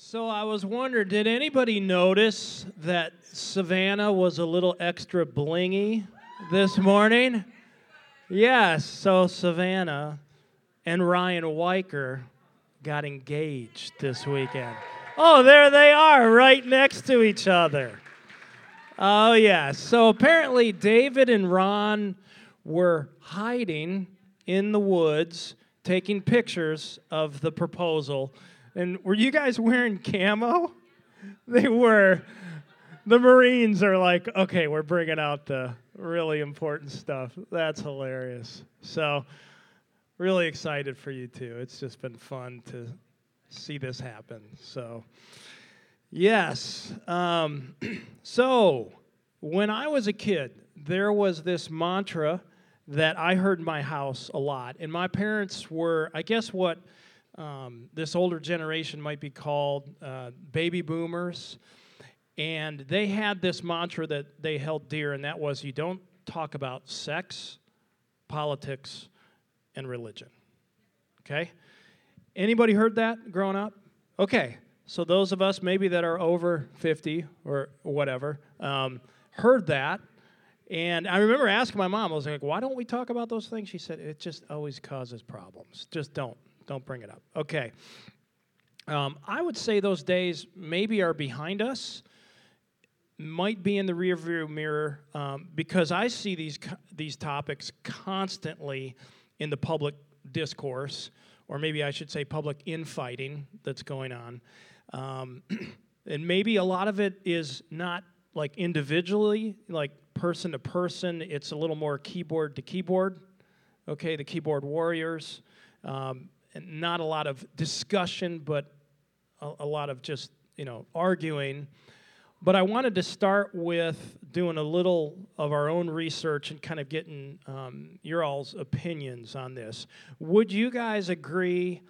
So I was wondering, did anybody notice that Savannah was a little extra blingy this morning? Yes, so Savannah and Ryan Weicker got engaged this weekend. Oh, there they are, right next to each other. Oh, yeah. So apparently David and Ron were hiding in the woods, taking pictures of the proposal. And were you guys wearing camo? They were. The Marines are like, okay, we're bringing out the really important stuff. That's hilarious. So really excited for you two. It's just been fun to see this happen. So, yes. So when I was a kid, there was this mantra that I heard in my house a lot. And my parents were, I guess what this older generation might be called baby boomers. And they had this mantra that they held dear, and that was, you don't talk about sex, politics, and religion. Okay? Anybody heard that growing up? Okay. So those of us maybe that are over 50 or whatever heard that. And I remember asking my mom, I was like, why don't we talk about those things? She said, it just always causes problems. Just don't. Don't bring it up. Okay. I would say those days maybe are behind us, might be in the rearview mirror, because I see these topics constantly in the public discourse, or maybe I should say public infighting that's going on. And maybe a lot of it is not like individually, like person to person. It's a little more keyboard to keyboard, okay, the keyboard warriors. And not a lot of discussion, but a lot of just, arguing. But I wanted to start with doing a little of our own research and kind of getting your all's opinions on this. Would you guys agree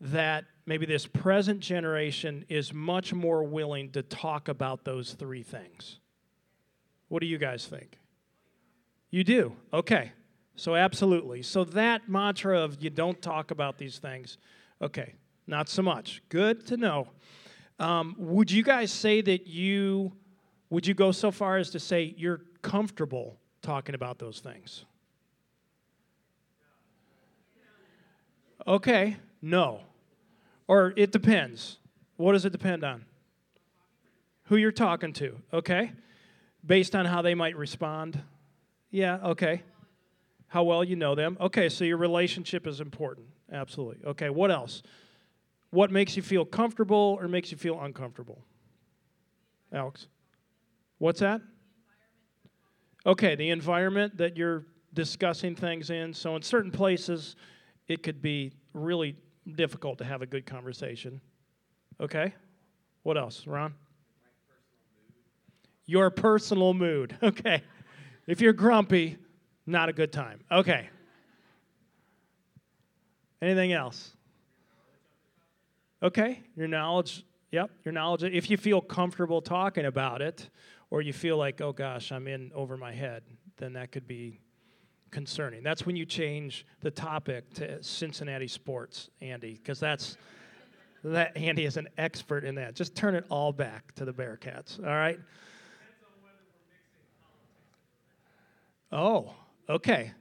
that maybe this present generation is much more willing to talk about those three things? What do you guys think? You do? Okay. So absolutely. So that mantra of you don't talk about these things, okay, not so much. Good to know. Would you guys say that would you go so far as to say you're comfortable talking about those things? Okay, no. Or it depends. What does it depend on? Who you're talking to, okay? Based on how they might respond? Yeah, okay. How well you know them. Okay, so your relationship is important. Absolutely. Okay, what else? What makes you feel comfortable or makes you feel uncomfortable? Alex? What's that? Okay, the environment that you're discussing things in. So in certain places, it could be really difficult to have a good conversation. Okay? What else? Ron? Your personal mood. Okay. If you're grumpy, not a good time. Okay. Anything else? Okay. Your knowledge. Yep. Your knowledge. If you feel comfortable talking about it, or you feel like, oh gosh, I'm in over my head, then that could be concerning. That's when you change the topic to Cincinnati sports, Andy, because that Andy is an expert in that. Just turn it all back to the Bearcats. All right. Oh. Okay,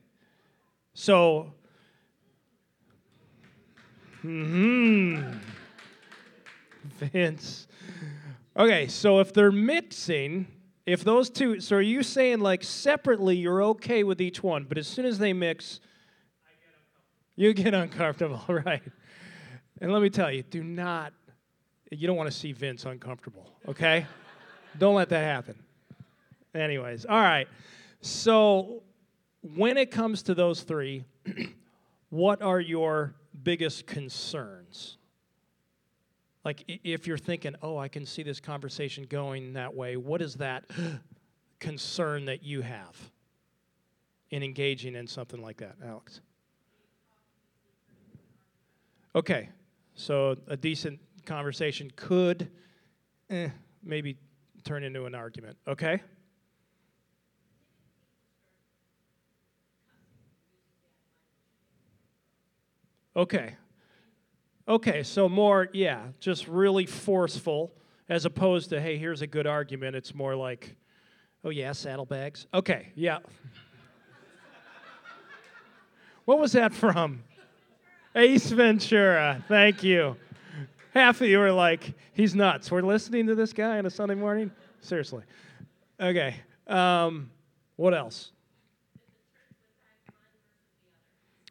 so, Vince. Okay, so if they're mixing, if those two, so are you saying like separately you're okay with each one, but as soon as they mix, you get uncomfortable, right? And let me tell you, you don't want to see Vince uncomfortable, okay? Don't let that happen. Anyways, all right, so when it comes to those three, what are your biggest concerns? Like if you're thinking, oh, I can see this conversation going that way, what is that concern that you have in engaging in something like that, Alex? Okay, so a decent conversation could maybe turn into an argument, okay? Okay, Okay, so more, yeah, just really forceful, as opposed to, hey, here's a good argument. It's more like, oh, yeah, saddlebags. Okay, yeah. What was that from? Ace Ventura. Thank you. Half of you are like, he's nuts. We're listening to this guy on a Sunday morning? Seriously. Okay, what else?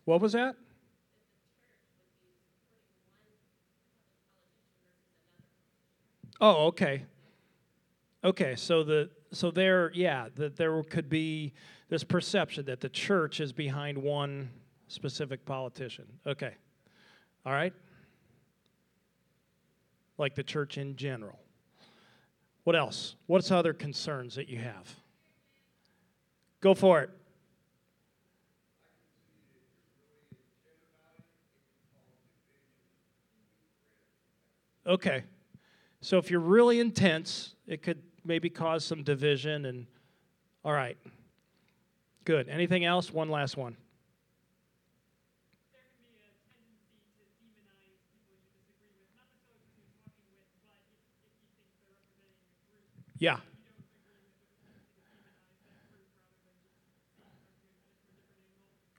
What was that? Oh, okay. Okay, so there could be this perception that the church is behind one specific politician. Okay. All right. Like the church in general. What else? What's other concerns that you have? Go for it. Okay. So if you're really intense, it could maybe cause some division. And all right, good. Anything else? One last one. There can be a tendency to demonize people you disagree with, not necessarily who you're talking with, but if you think they're representing a group. Yeah.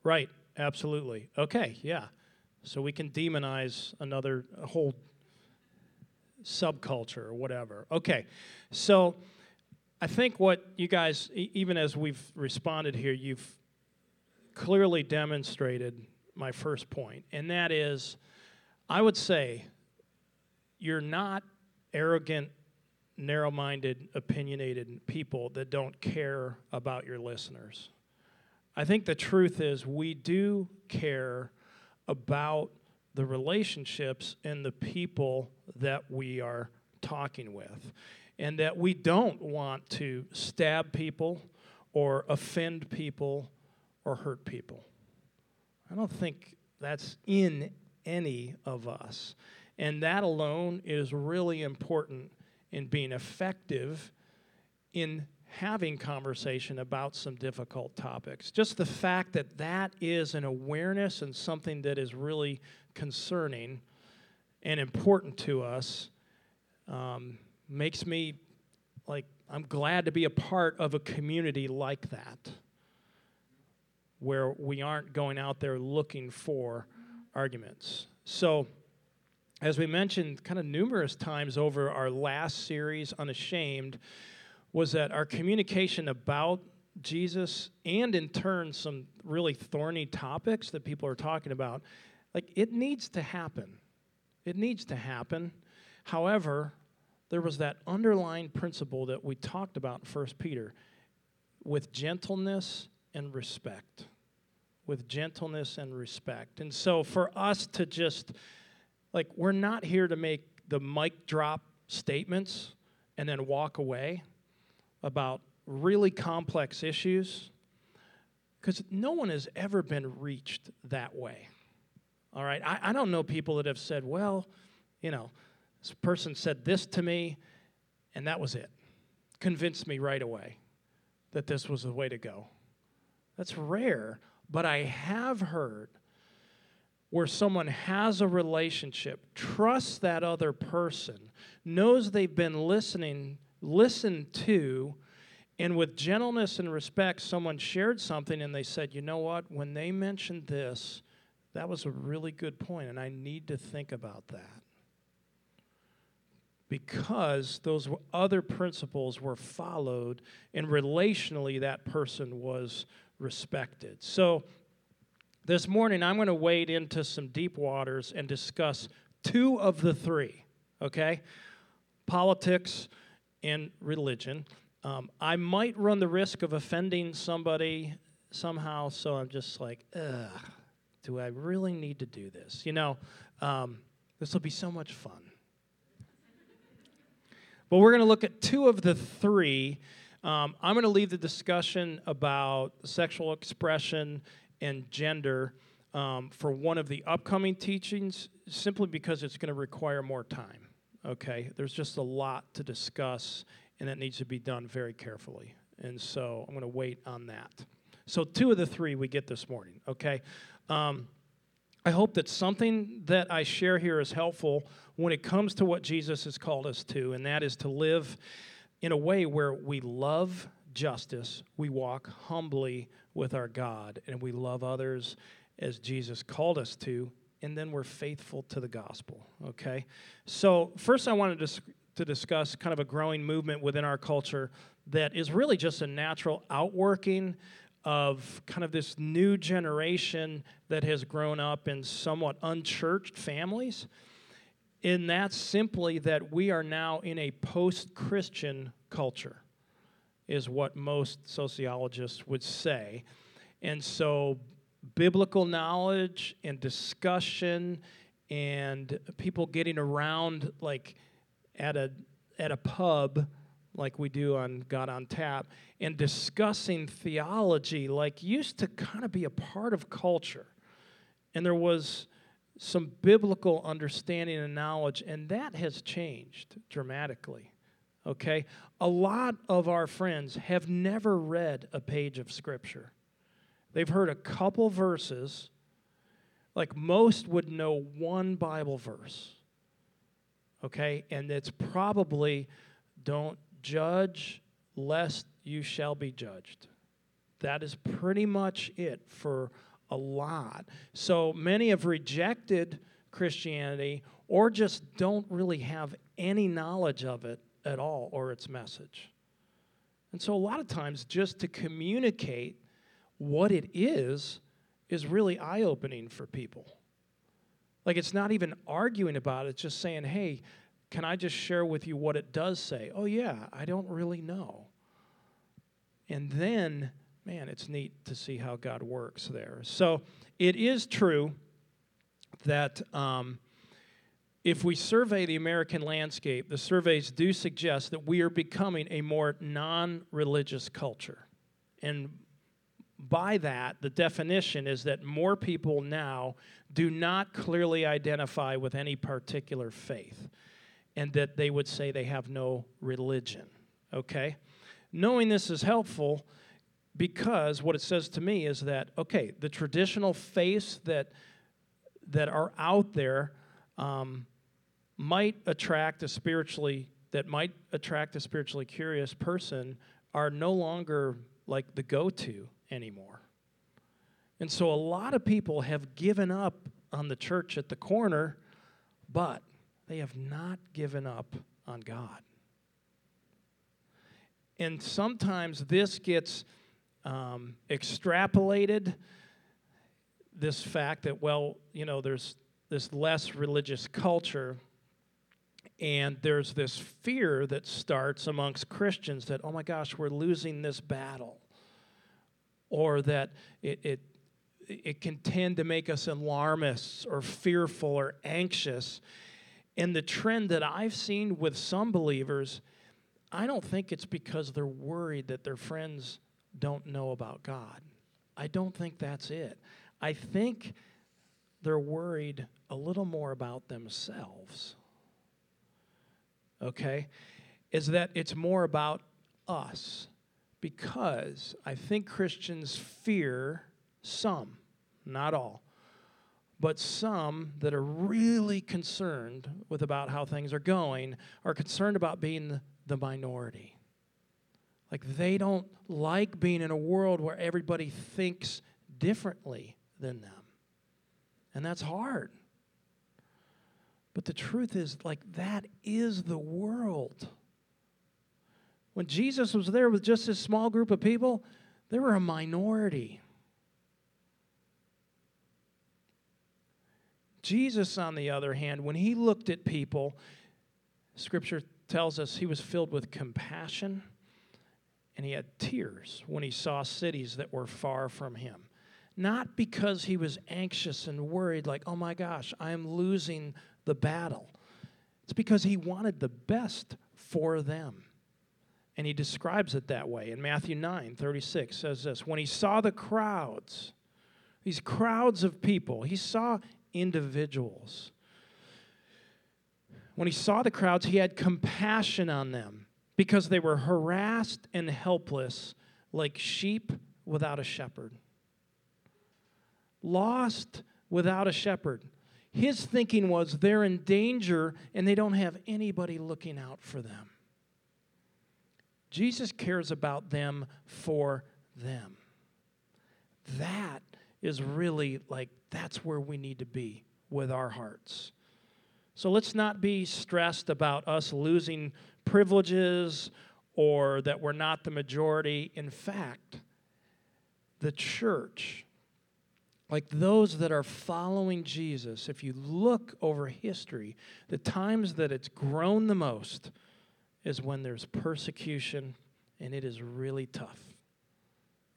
Right. Absolutely. Okay. Yeah. So we can demonize another whole subculture or whatever. Okay, so I think what you guys, even as we've responded here, you've clearly demonstrated my first point, and that is, I would say you're not arrogant, narrow-minded, opinionated people that don't care about your listeners. I think the truth is we do care about the relationships and the people that we are talking with, and that we don't want to stab people or offend people or hurt people. I don't think that's in any of us, and that alone is really important in being effective in having conversation about some difficult topics. Just the fact that that is an awareness and something that is really concerning and important to us makes me, like, I'm glad to be a part of a community like that, where we aren't going out there looking for arguments. So, as we mentioned kind of numerous times over our last series, Unashamed, was that our communication about Jesus and, in turn, some really thorny topics that people are talking about, like, it needs to happen. It needs to happen. However, there was that underlying principle that we talked about in First Peter, with gentleness and respect. With gentleness and respect. And so for us to just, like, we're not here to make the mic drop statements and then walk away about really complex issues, because no one has ever been reached that way. All right? I don't know people that have said, well, you know, this person said this to me, and that was it. Convinced me right away that this was the way to go. That's rare, but I have heard where someone has a relationship, trusts that other person, knows they've been listened to, and with gentleness and respect, someone shared something and they said, you know what, when they mentioned this, that was a really good point, and I need to think about that. Because those other principles were followed, and relationally that person was respected. So this morning I'm going to wade into some deep waters and discuss two of the three, okay? Politics and religion. I might run the risk of offending somebody somehow, so I'm just like, ugh, do I really need to do this? You know, this will be so much fun. But we're going to look at two of the three. I'm going to leave the discussion about sexual expression and gender for one of the upcoming teachings, simply because it's going to require more time. Okay, there's just a lot to discuss, and that needs to be done very carefully. And so I'm going to wait on that. So two of the three we get this morning, okay? I hope that something that I share here is helpful when it comes to what Jesus has called us to, and that is to live in a way where we love justice, we walk humbly with our God, and we love others as Jesus called us to, and then we're faithful to the gospel, okay? So first I wanted to discuss kind of a growing movement within our culture that is really just a natural outworking of kind of this new generation that has grown up in somewhat unchurched families, and that's simply that we are now in a post-Christian culture, is what most sociologists would say. And so biblical knowledge and discussion and people getting around like at a pub like we do on God on Tap, and discussing theology like used to kind of be a part of culture. And there was some biblical understanding and knowledge, and that has changed dramatically, okay? A lot of our friends have never read a page of Scripture. They've heard a couple verses. Like most would know one Bible verse, okay? And it's probably, don't judge, lest you shall be judged. That is pretty much it for a lot. So many have rejected Christianity or just don't really have any knowledge of it at all or its message. And so a lot of times just to communicate what it is really eye-opening for people. Like it's not even arguing about it, it's just saying, hey, can I just share with you what it does say? Oh, yeah, I don't really know. And then, man, it's neat to see how God works there. So it is true that if we survey the American landscape, the surveys do suggest that we are becoming a more non-religious culture. And by that, the definition is that more people now do not clearly identify with any particular faith, and that they would say they have no religion, okay? Knowing this is helpful because what it says to me is that, okay, the traditional faiths that are out there might attract a spiritually curious person are no longer like the go-to anymore. And so a lot of people have given up on the church at the corner, but they have not given up on God. And sometimes this gets extrapolated, this fact that, well, you know, there's this less religious culture, and there's this fear that starts amongst Christians that, oh my gosh, we're losing this battle, or that it can tend to make us alarmists or fearful or anxious. And the trend that I've seen with some believers, I don't think it's because they're worried that their friends don't know about God. I don't think that's it. I think they're worried a little more about themselves, okay? Is that it's more about us, because I think Christians fear some, not all, but some that are really concerned with about how things are going are concerned about being the minority. Like they don't like being in a world where everybody thinks differently than them. And that's hard. But the truth is, like, that is the world. When Jesus was there with just this small group of people, they were a minority. Jesus, on the other hand, when he looked at people, Scripture tells us he was filled with compassion, and he had tears when he saw cities that were far from him. Not because he was anxious and worried, like, oh my gosh, I'm losing the battle. It's because he wanted the best for them. And he describes it that way. In Matthew 9, 36 says this, when he saw the crowds, these crowds of people, he saw individuals. When he saw the crowds, he had compassion on them because they were harassed and helpless like sheep without a shepherd, lost without a shepherd. His thinking was they're in danger and they don't have anybody looking out for them. Jesus cares about them for them. That is really like, that's where we need to be with our hearts. So let's not be stressed about us losing privileges or that we're not the majority. In fact, the church, like those that are following Jesus, if you look over history, the times that it's grown the most is when there's persecution, and it is really tough.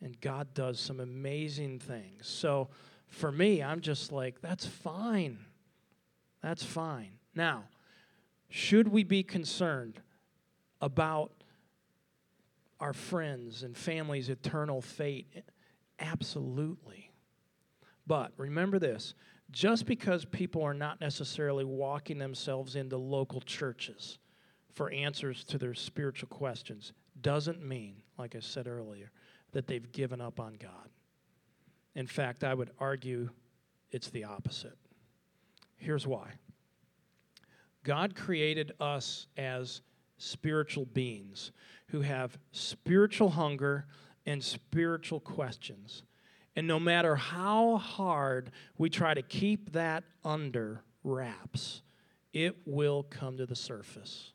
And God does some amazing things. So for me, I'm just like, that's fine. That's fine. Now, should we be concerned about our friends and family's eternal fate? Absolutely. But remember this, just because people are not necessarily walking themselves into local churches for answers to their spiritual questions doesn't mean, like I said earlier, that they've given up on God. In fact, I would argue it's the opposite. Here's why. God created us as spiritual beings who have spiritual hunger and spiritual questions. And no matter how hard we try to keep that under wraps, it will come to the surface.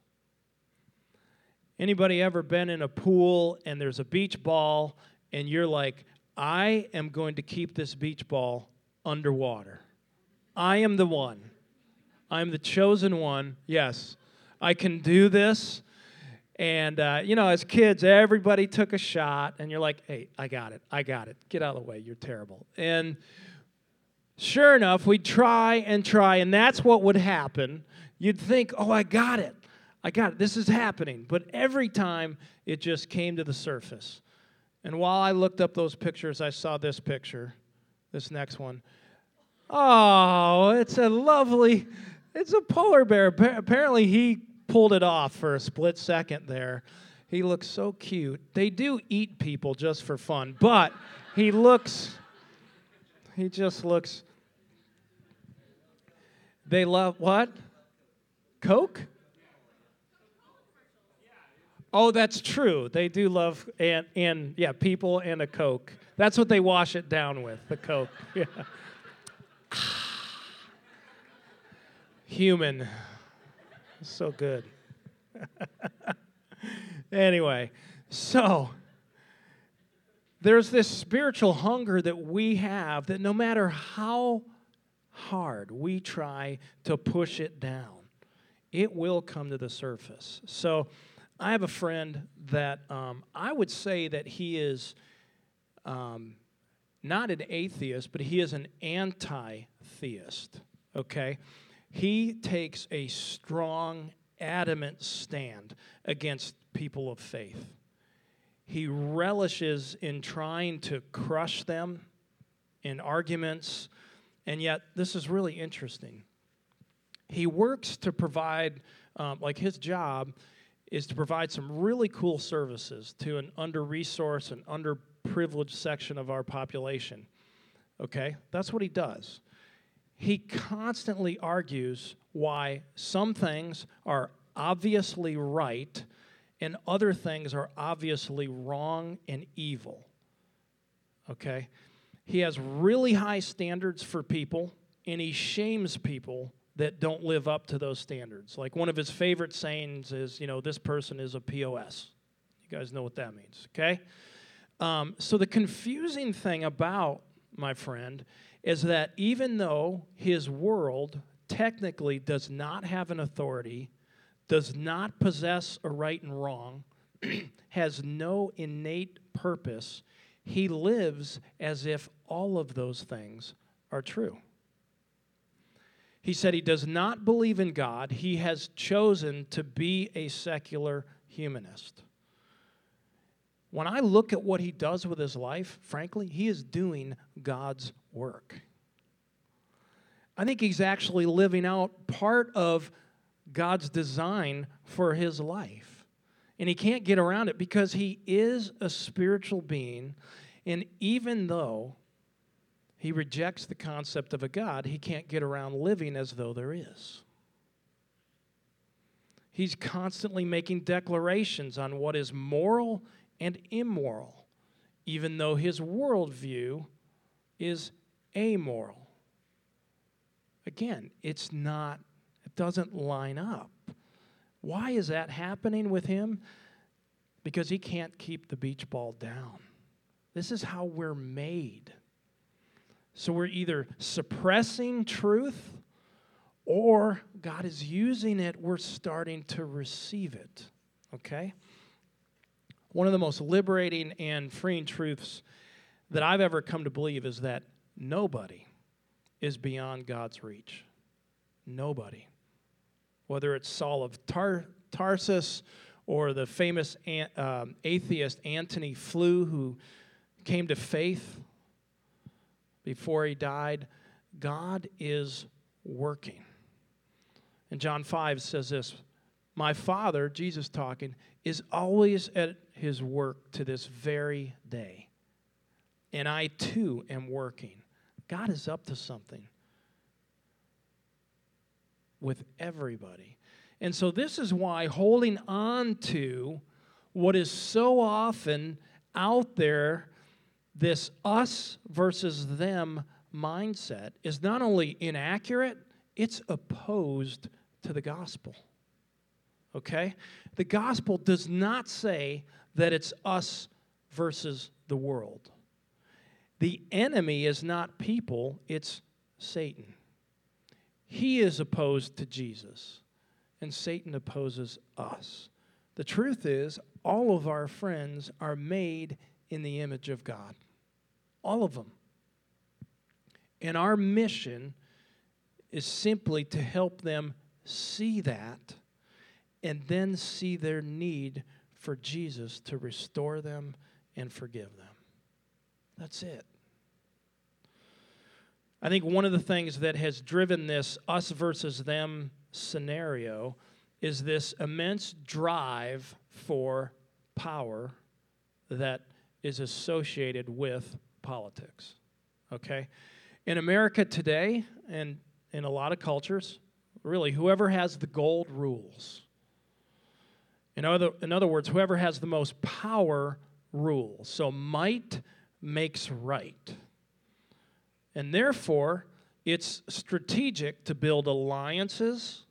Anybody ever been in a pool and there's a beach ball and you're like, I am going to keep this beach ball underwater. I am the one. I'm the chosen one. Yes, I can do this. And, as kids, everybody took a shot, and you're like, hey, I got it. Get out of the way. You're terrible. And sure enough, we'd try, and that's what would happen. You'd think, oh, I got it. This is happening. But every time, it just came to the surface. And while I looked up those pictures, I saw this picture, this next one. Oh, it's a polar bear. Apparently he pulled it off for a split second there. He looks so cute. They do eat people just for fun, but he just looks, they love what? Coke? Oh, that's true. They do love, and people and a Coke. That's what they wash it down with, the Coke. Yeah. Human. So good. Anyway, so there's this spiritual hunger that we have that no matter how hard we try to push it down, it will come to the surface. So I have a friend that I would say that he is not an atheist, but he is an anti-theist, okay? He takes a strong, adamant stand against people of faith. He relishes in trying to crush them in arguments, and yet this is really interesting. He works to provide, his job is to provide some really cool services to an under-resourced and underprivileged section of our population. Okay? That's what he does. He constantly argues why some things are obviously right and other things are obviously wrong and evil. Okay? He has really high standards for people, and he shames people that don't live up to those standards. Like one of his favorite sayings is, this person is a POS. You guys know what that means, okay? So the confusing thing about my friend is that even though his world technically does not have an authority, does not possess a right and wrong, has no innate purpose, he lives as if all of those things are true. He said he does not believe in God. He has chosen to be a secular humanist. When I look at what he does with his life, frankly, he is doing God's work. I think he's actually living out part of God's design for his life. And he can't get around it because he is a spiritual being. And even though He rejects the concept of a God he can't get around living as though there is. He's constantly making declarations on what is moral and immoral, even though his worldview is amoral. Again, it's not, it doesn't line up. Why is that happening with him? Because he can't keep the beach ball down. This is how we're made. So we're either suppressing truth or God is using it. We're starting to receive it, okay? One of the most liberating and freeing truths that I've ever come to believe is that nobody is beyond God's reach. Nobody. Whether it's Saul of Tarsus or the famous atheist Antony Flew, who came to faith before he died, God is working. And John 5 says this, "My Father," Jesus talking, "is always at his work to this very day. And I too am working." God is up to something with everybody. And so this is why holding on to what is so often out there, this us versus them mindset, is not only inaccurate, it's opposed to the gospel. Okay? The gospel does not say that it's us versus the world. The enemy is not people, it's Satan. He is opposed to Jesus, and Satan opposes us. The truth is, all of our friends are made in the image of God. All of them. And our mission is simply to help them see that and then see their need for Jesus to restore them and forgive them. That's it. I think one of the things that has driven this us versus them scenario is this immense drive for power that is associated with politics, okay? In America today, and in a lot of cultures, really, whoever has the gold rules. In other words, whoever has the most power rules. So might makes right. And therefore, it's strategic to build alliances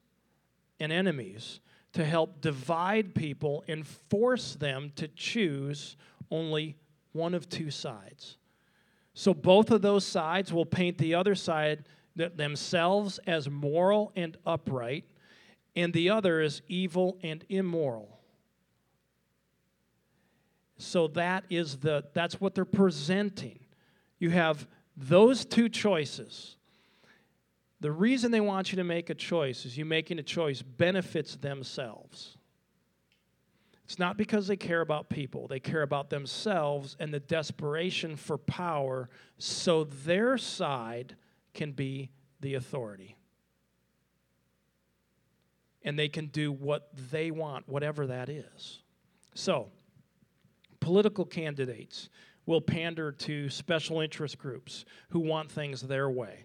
and enemies to help divide people and force them to choose only one of two sides. So both of those sides will paint the other side themselves as moral and upright, and the other as evil and immoral. So that's what they're presenting. You have those two choices. The reason they want you to make a choice is you making a choice benefits themselves. It's not because they care about people. They care about themselves and the desperation for power so their side can be the authority. And they can do what they want, whatever that is. So, political candidates will pander to special interest groups who want things their way.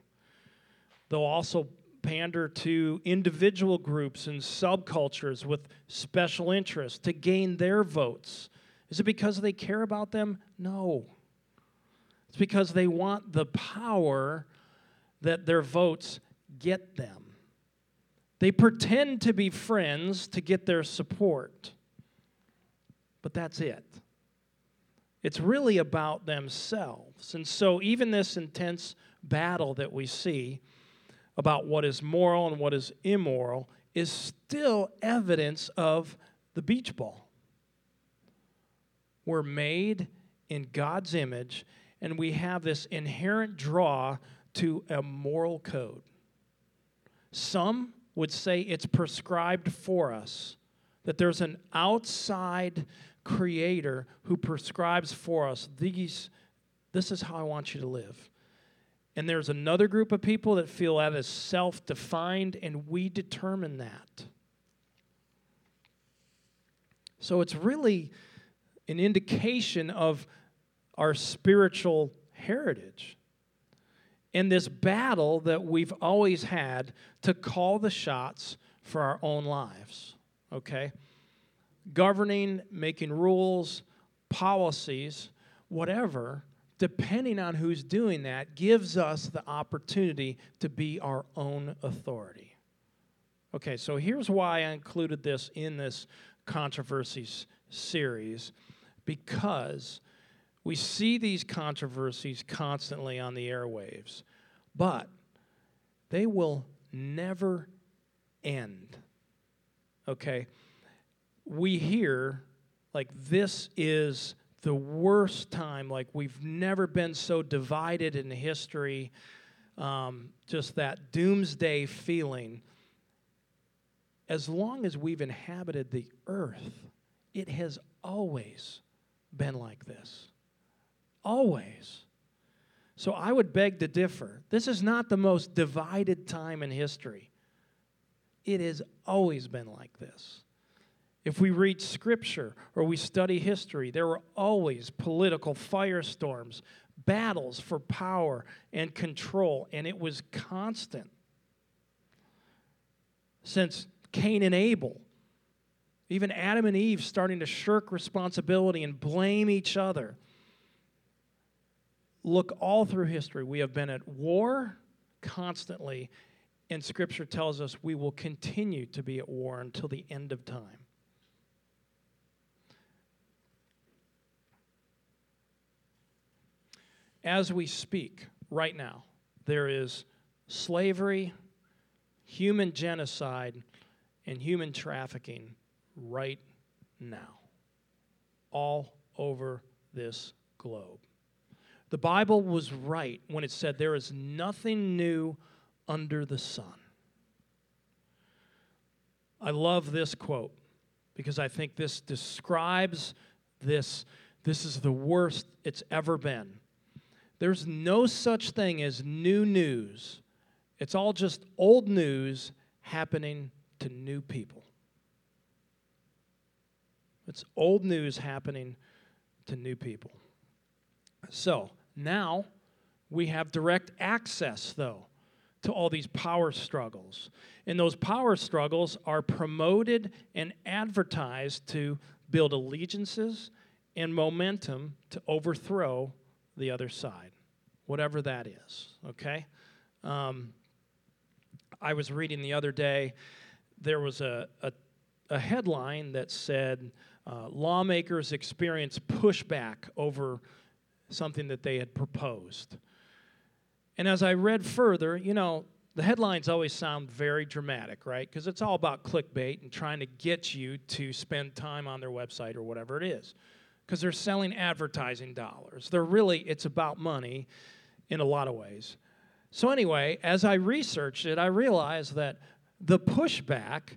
They'll also pander to individual groups and subcultures with special interests to gain their votes. Is it because they care about them? No. It's because they want the power that their votes get them. They pretend to be friends to get their support. But that's it. It's really about themselves. And so even this intense battle that we see about what is moral and what is immoral is still evidence of the beach ball. We're made in God's image, and we have this inherent draw to a moral code. Some would say it's prescribed for us, that there's an outside creator who prescribes for us, this is how I want you to live. And there's another group of people that feel that is self-defined, and we determine that. So it's really an indication of our spiritual heritage. in this battle that we've always had to call the shots for our own lives, okay? Governing, making rules, policies, whatever, depending on who's doing that, gives us the opportunity to be our own authority. Okay, so here's why I included this in this controversies series, because we see these controversies constantly on the airwaves, but they will never end, okay? We hear, like, this is the worst time, like, we've never been so divided in history, just that doomsday feeling. As long as we've inhabited the earth, it has always been like this. Always. So I would beg to differ. This is not the most divided time in history. It has always been like this. If we read Scripture or we study history, there were always political firestorms, battles for power and control, and it was constant. Since Cain and Abel, even Adam and Eve starting to shirk responsibility and blame each other. Look all through history. We have been at war constantly, and Scripture tells us we will continue to be at war until the end of time. As we speak right now, there is slavery, human genocide, and human trafficking right now, all over this globe. The Bible was right when it said there is nothing new under the sun. I love this quote because I think this describes this. This is the worst it's ever been. There's no such thing as new news. It's all just old news happening to new people. It's old news happening to new people. So now we have direct access, though, to all these power struggles. And those power struggles are promoted and advertised to build allegiances and momentum to overthrow the other side, whatever that is, okay? I was reading the other day, there was a headline that said, lawmakers experience pushback over something that they had proposed. And as I read further, you know, the headlines always sound very dramatic, right? Because it's all about clickbait and trying to get you to spend time on their website or whatever it is. Because they're selling advertising dollars. They're really, it's about money in a lot of ways. So anyway, as I researched it, I realized that the pushback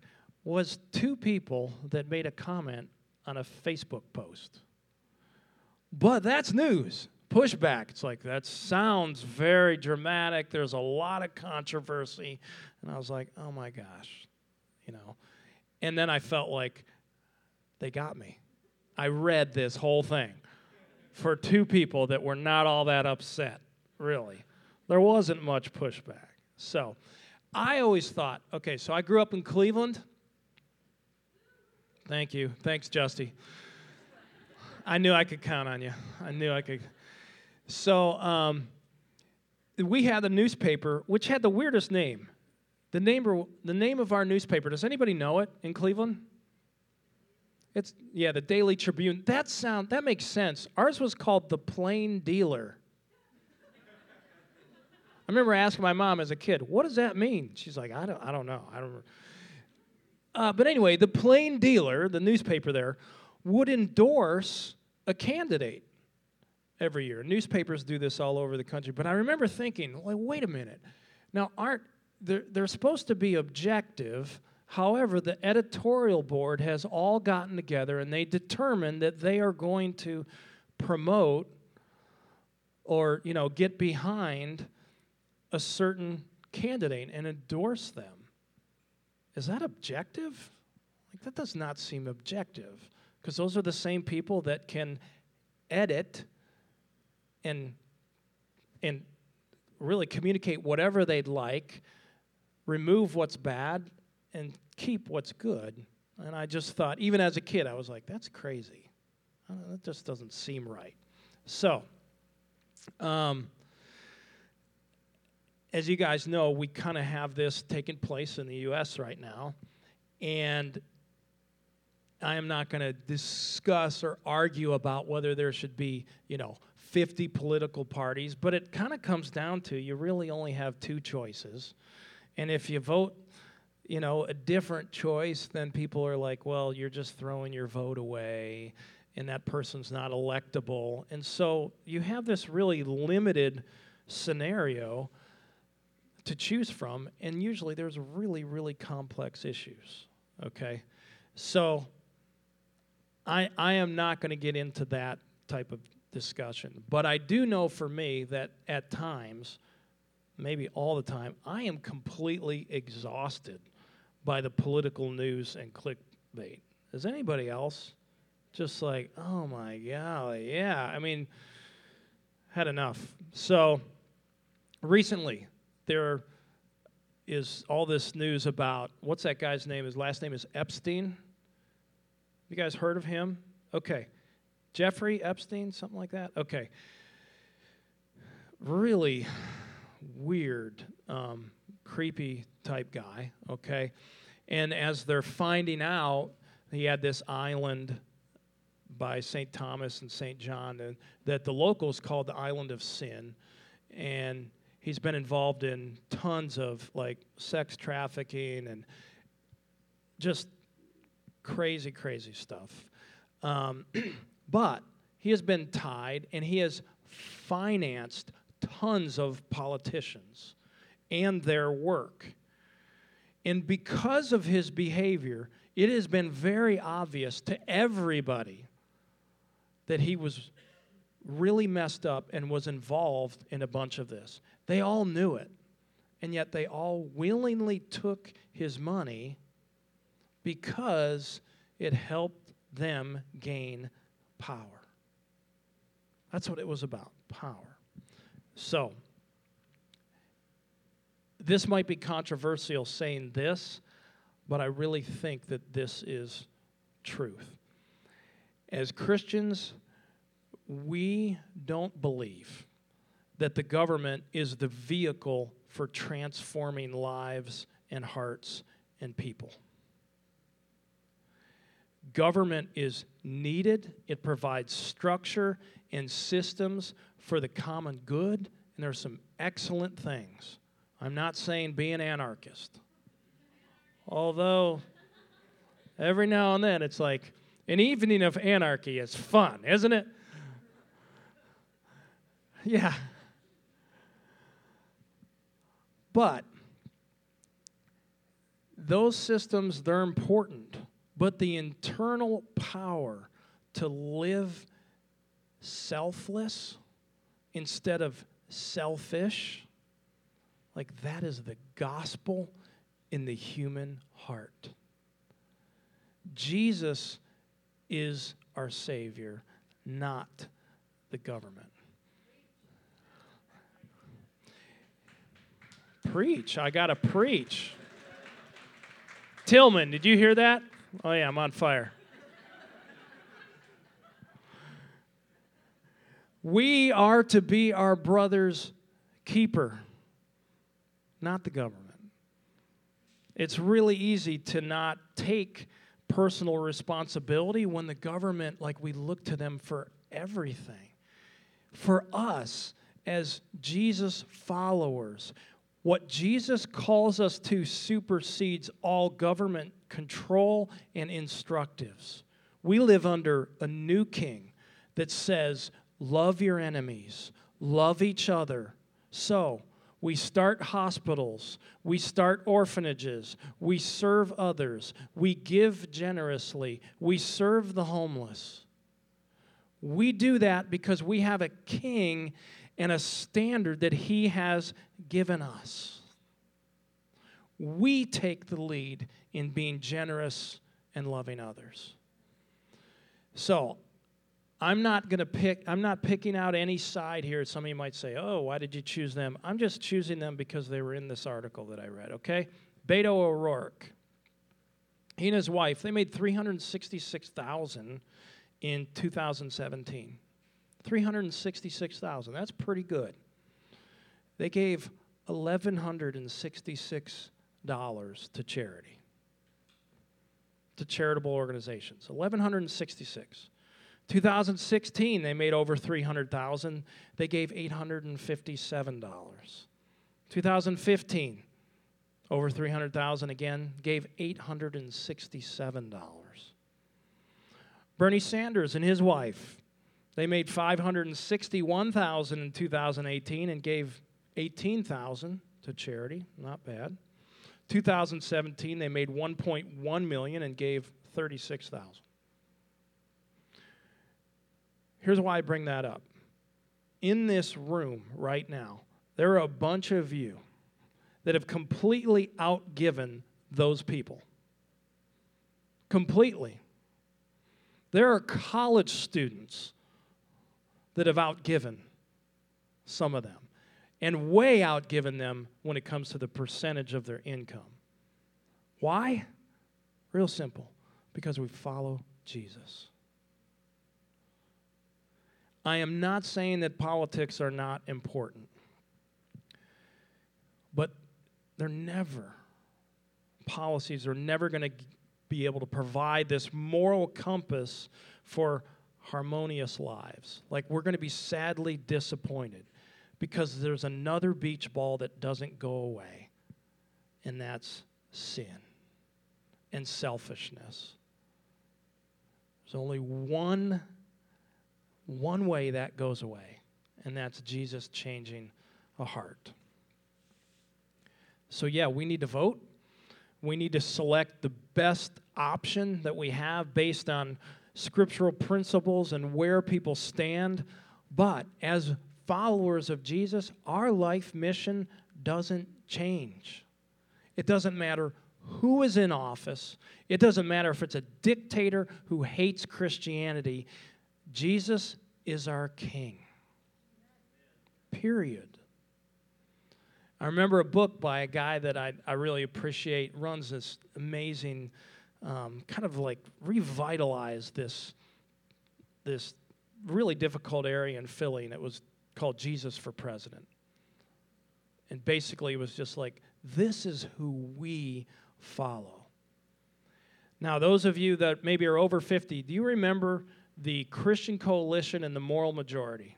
was two people that made a comment on a Facebook post. But that's news. Pushback, it's like, that sounds very dramatic. There's a lot of controversy. And I was like, oh my gosh, you know. And then I felt like they got me. I read this whole thing for two people that were not all that upset, really. There wasn't much pushback. So I always thought, okay, so I grew up in Cleveland. Thank you. Thanks, Justy. I knew I could count on you. I knew I could. So we had a newspaper, which had the weirdest name. The name of our newspaper, does anybody know it in Cleveland? It's, yeah, the Daily Tribune. That makes sense. Ours was called the Plain Dealer. I remember asking my mom as a kid, "What does that mean?" She's like, "I don't know." But anyway, the Plain Dealer, the newspaper there, would endorse a candidate every year. Newspapers do this all over the country. But I remember thinking, "Well, wait a minute. Now, they're supposed to be objective." However, the editorial board has all gotten together and they determined that they are going to promote or, you know, get behind a certain candidate and endorse them. Is that objective? Like, that does not seem objective, because those are the same people that can edit and really communicate whatever they'd like, remove what's bad, and keep what's good. And I just thought, even as a kid, I was like, that's crazy. That just doesn't seem right. So, as you guys know, we kind of have this taking place in the U.S. right now. And I am not going to discuss or argue about whether there should be, 50 political parties, but it kind of comes down to you really only have two choices. And if you vote, a different choice, then people are like, well, you're just throwing your vote away, and that person's not electable. And so you have this really limited scenario to choose from, and usually there's really, really complex issues, okay? So I am not going to get into that type of discussion. But I do know for me that at times, maybe all the time, I am completely exhausted by the political news and clickbait. Is anybody else just like, oh my golly, yeah, had enough. So recently, there is all this news about, what's that guy's name? His last name is Epstein. You guys heard of him? Okay. Jeffrey Epstein, something like that? Okay. Really weird, creepy type guy, okay? And as they're finding out, he had this island by St. Thomas and St. John that the locals called the Island of Sin. And he's been involved in tons of, sex trafficking and just crazy, crazy stuff. But he has been tied, and he has financed tons of politicians and their work. And because of his behavior, it has been very obvious to everybody that he was really messed up and was involved in a bunch of this. They all knew it, and yet they all willingly took his money because it helped them gain power. That's what it was about, power. So, this might be controversial saying this, but I really think that this is truth. As Christians, we don't believe that the government is the vehicle for transforming lives and hearts and people. Government is needed. It provides structure and systems for the common good, and there are some excellent things. I'm not saying be an anarchist. Although, every now and then it's like, an evening of anarchy is fun, isn't it? Yeah. But those systems, they're important. But the internal power to live selfless instead of selfish, that is the gospel in the human heart. Jesus is our Savior, not the government. Preach. I got to preach. Tillman, did you hear that? Oh, yeah, I'm on fire. We are to be our brother's keeper, not the government. It's really easy to not take personal responsibility when the government, we look to them for everything. For us, as Jesus followers, what Jesus calls us to supersedes all government control and instructives. We live under a new king that says, love your enemies, love each other. So we start hospitals, we start orphanages, we serve others, we give generously, we serve the homeless. We do that because we have a king and a standard that he has given us. We take the lead in being generous and loving others. So, I'm not picking out any side here. Some of you might say, oh, why did you choose them? I'm just choosing them because they were in this article that I read, okay? Beto O'Rourke, he and his wife, they made $366,000 in 2017. $366,000, that's pretty good. They gave $1,166 to charity, to charitable organizations, $1,166. 2016, they made over $300,000. They gave $857. 2015, over $300,000 again, gave $867. Bernie Sanders and his wife, they made $561,000 in 2018 and gave $18,000 to charity. Not bad. 2017, they made $1.1 million and gave $36,000. Here's why I bring that up. In this room right now, there are a bunch of you that have completely outgiven those people. Completely. There are college students that have outgiven some of them and way outgiven them when it comes to the percentage of their income. Why? Real simple. Because we follow Jesus. I am not saying that politics are not important, but they're never, policies are never going to be able to provide this moral compass for harmonious lives. Like, we're going to be sadly disappointed because there's another beach ball that doesn't go away, and that's sin and selfishness. There's only one way that goes away, and that's Jesus changing a heart. So yeah, we need to vote. We need to select the best option that we have based on scriptural principles and where people stand. But as followers of Jesus, our life mission doesn't change. It doesn't matter who is in office. It doesn't matter if it's a dictator who hates Christianity. Jesus is our King. Period. I remember a book by a guy that I really appreciate, runs this amazing, kind of like revitalized this really difficult area in Philly, and it was called Jesus for President. And basically it was just like, this is who we follow. Now, those of you that maybe are over 50, do you remember the Christian Coalition and the Moral Majority?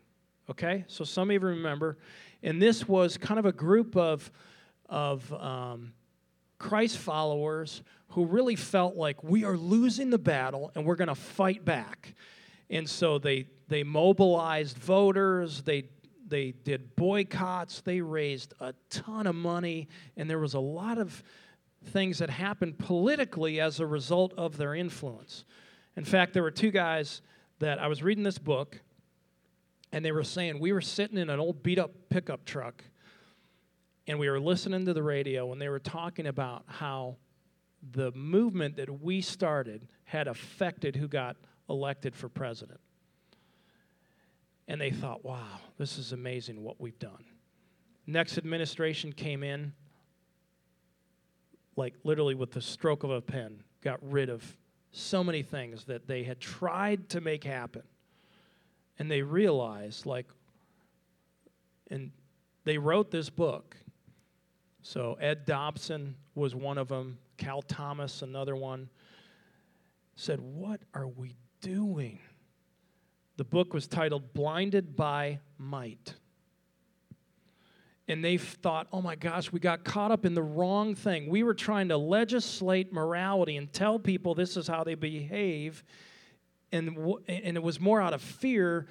Okay? So some of you remember. And this was kind of a group of Christ followers who really felt like, we are losing the battle and we're going to fight back. And so they mobilized voters, they did boycotts, they raised a ton of money, and there was a lot of things that happened politically as a result of their influence. In fact, there were two guys that I was reading this book, and they were saying, we were sitting in an old beat-up pickup truck, and we were listening to the radio, and they were talking about how the movement that we started had affected who got elected for president. And they thought, wow, this is amazing what we've done. Next administration came in, like literally with the stroke of a pen, got rid of so many things that they had tried to make happen. And they realized, like, and they wrote this book. So Ed Dobson was one of them. Cal Thomas, another one, said, what are we doing? The book was titled Blinded by Might. And they thought, oh my gosh, we got caught up in the wrong thing. We were trying to legislate morality and tell people this is how they behave, and it was more out of fear,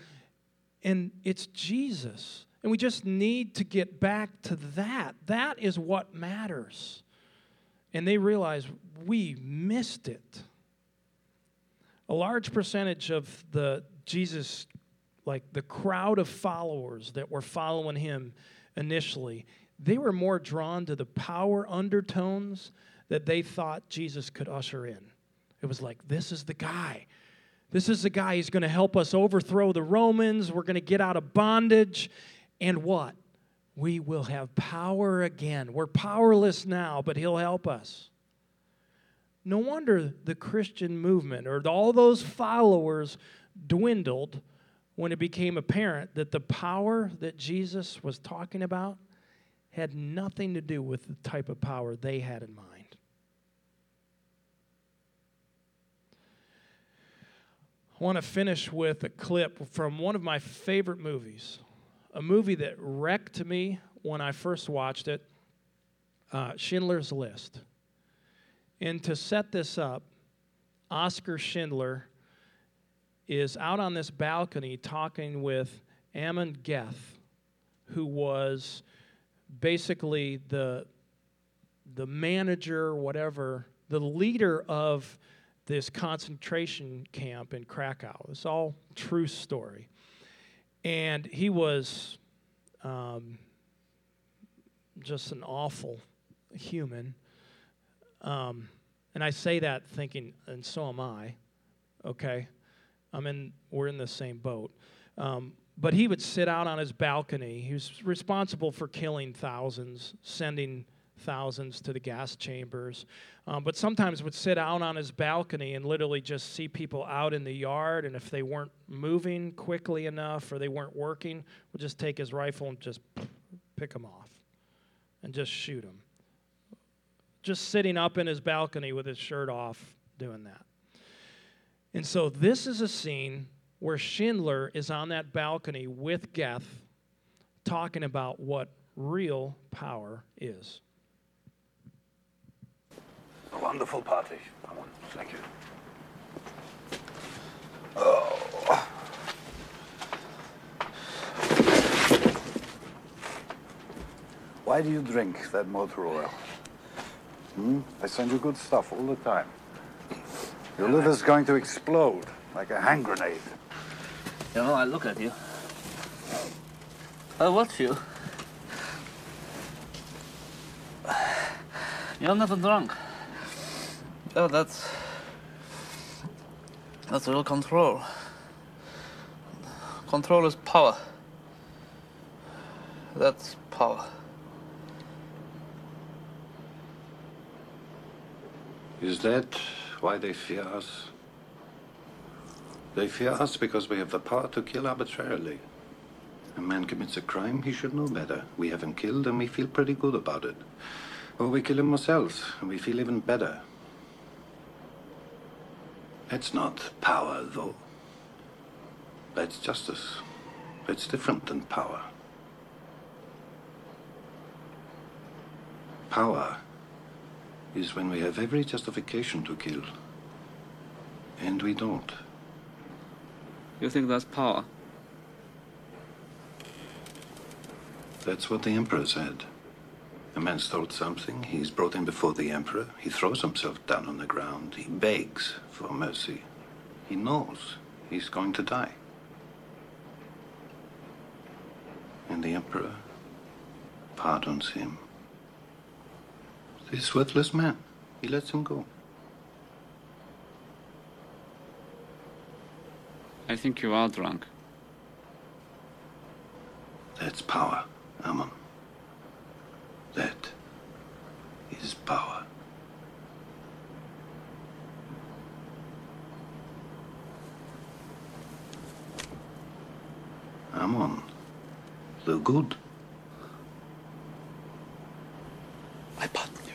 and it's Jesus. And we just need to get back to that. That is what matters. And they realized we missed it. A large percentage of the Jesus, like the crowd of followers that were following him initially, they were more drawn to the power undertones that they thought Jesus could usher in. It was like, this is the guy. This is the guy who's going to help us overthrow the Romans. We're going to get out of bondage. And what? We will have power again. We're powerless now, but he'll help us. No wonder the Christian movement or all those followers dwindled when it became apparent that the power that Jesus was talking about had nothing to do with the type of power they had in mind. I want to finish with a clip from one of my favorite movies, a movie that wrecked me when I first watched it, Schindler's List. And to set this up, Oscar Schindler is out on this balcony talking with Amon Geth, who was basically the manager, whatever, the leader of this concentration camp in Krakow. It's all true story. And he was just an awful human. And I say that thinking, and so am I, okay? We're in the same boat. But he would sit out on his balcony. He was responsible for killing thousands, sending thousands to the gas chambers. But sometimes would sit out on his balcony and literally just see people out in the yard, and if they weren't moving quickly enough or they weren't working, would just take his rifle and just pick them off and just shoot them. Just sitting up in his balcony with his shirt off doing that. And so this is a scene where Schindler is on that balcony with Geth talking about what real power is. A wonderful party. Thank you. Oh. Why do you drink that motor oil? I send you good stuff all the time. Your liver's going to explode like a hand grenade. You know, I look at you. I watch you. You're never drunk. Oh, that's real control. Control is power. That's power. Is that why they fear us? They fear us because we have the power to kill arbitrarily. A man commits a crime, he should know better. We have him killed and we feel pretty good about it. Or we kill him ourselves and we feel even better. That's not power, though. That's justice. That's different than power. Power is when we have every justification to kill. And we don't. You think that's power? That's what the emperor said. A man stole something, he's brought him before the emperor, he throws himself down on the ground, he begs for mercy. He knows he's going to die. And the emperor pardons him. This worthless man, he lets him go. I think you are drunk. That's power, Amon. That is power. Amon, the good. I pardon you.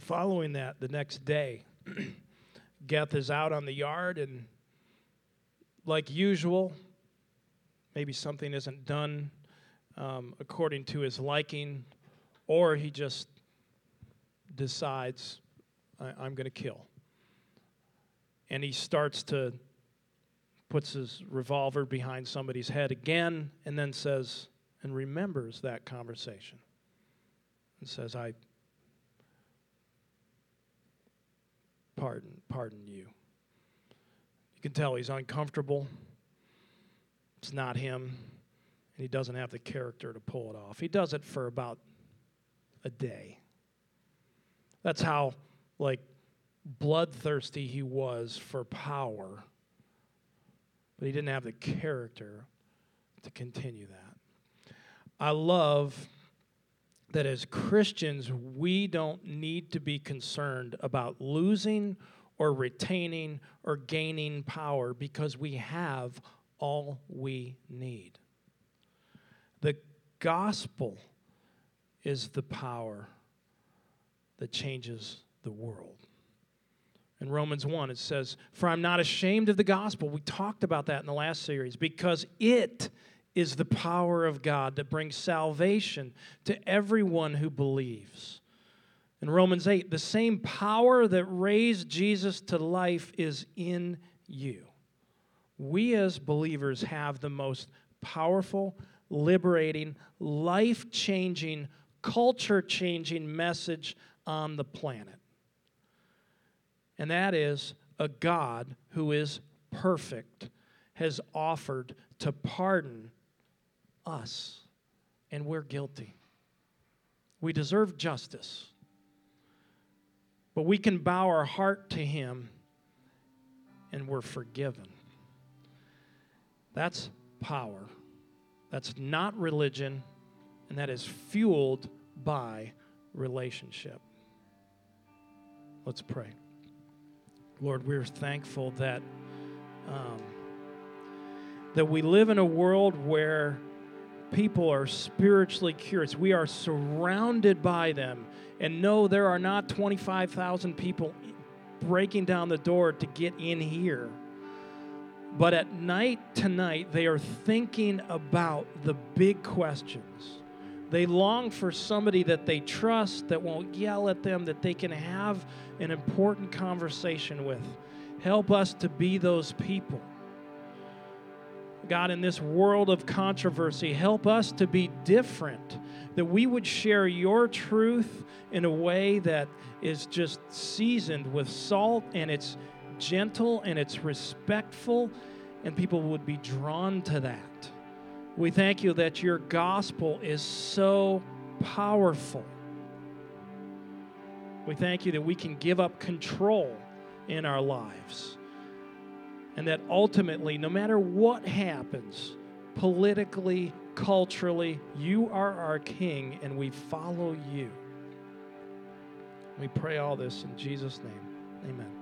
Following that, the next day, Geth is out on the yard, and like usual, maybe something isn't done according to his liking, or he just decides, I'm going to kill. And he puts his revolver behind somebody's head again, and then says, and remembers that conversation, and says, I pardon you. You can tell he's uncomfortable. It's not him. And he doesn't have the character to pull it off. He does it for about a day. That's how, like, bloodthirsty he was for power, but he didn't have the character to continue that. I love that as Christians, we don't need to be concerned about losing or retaining or gaining power because we have all we need. The gospel is the power that changes the world. In Romans 1, it says, "For I'm not ashamed of the gospel." We talked about that in the last series. "Because it is the power of God that brings salvation to everyone who believes." In Romans 8, "The same power that raised Jesus to life is in you." We as believers have the most powerful, liberating, life-changing, culture-changing message on the planet. And that is a God who is perfect has offered to pardon us, and we're guilty. We deserve justice. But we can bow our heart to him, and we're forgiven. That's power. That's not religion, and that is fueled by relationship. Let's pray. Lord, we're thankful that that we live in a world where people are spiritually curious. We are surrounded by them. And no, there are not 25,000 people breaking down the door to get in here. But at night tonight, they are thinking about the big questions. They long for somebody that they trust, that won't yell at them, that they can have an important conversation with. Help us to be those people. God, in this world of controversy, help us to be different, that we would share your truth in a way that is just seasoned with salt, and it's gentle, and it's respectful, and people would be drawn to that. We thank you that your gospel is so powerful. We thank you that we can give up control in our lives. And that ultimately, no matter what happens, politically, culturally, you are our king and we follow you. We pray all this in Jesus' name. Amen.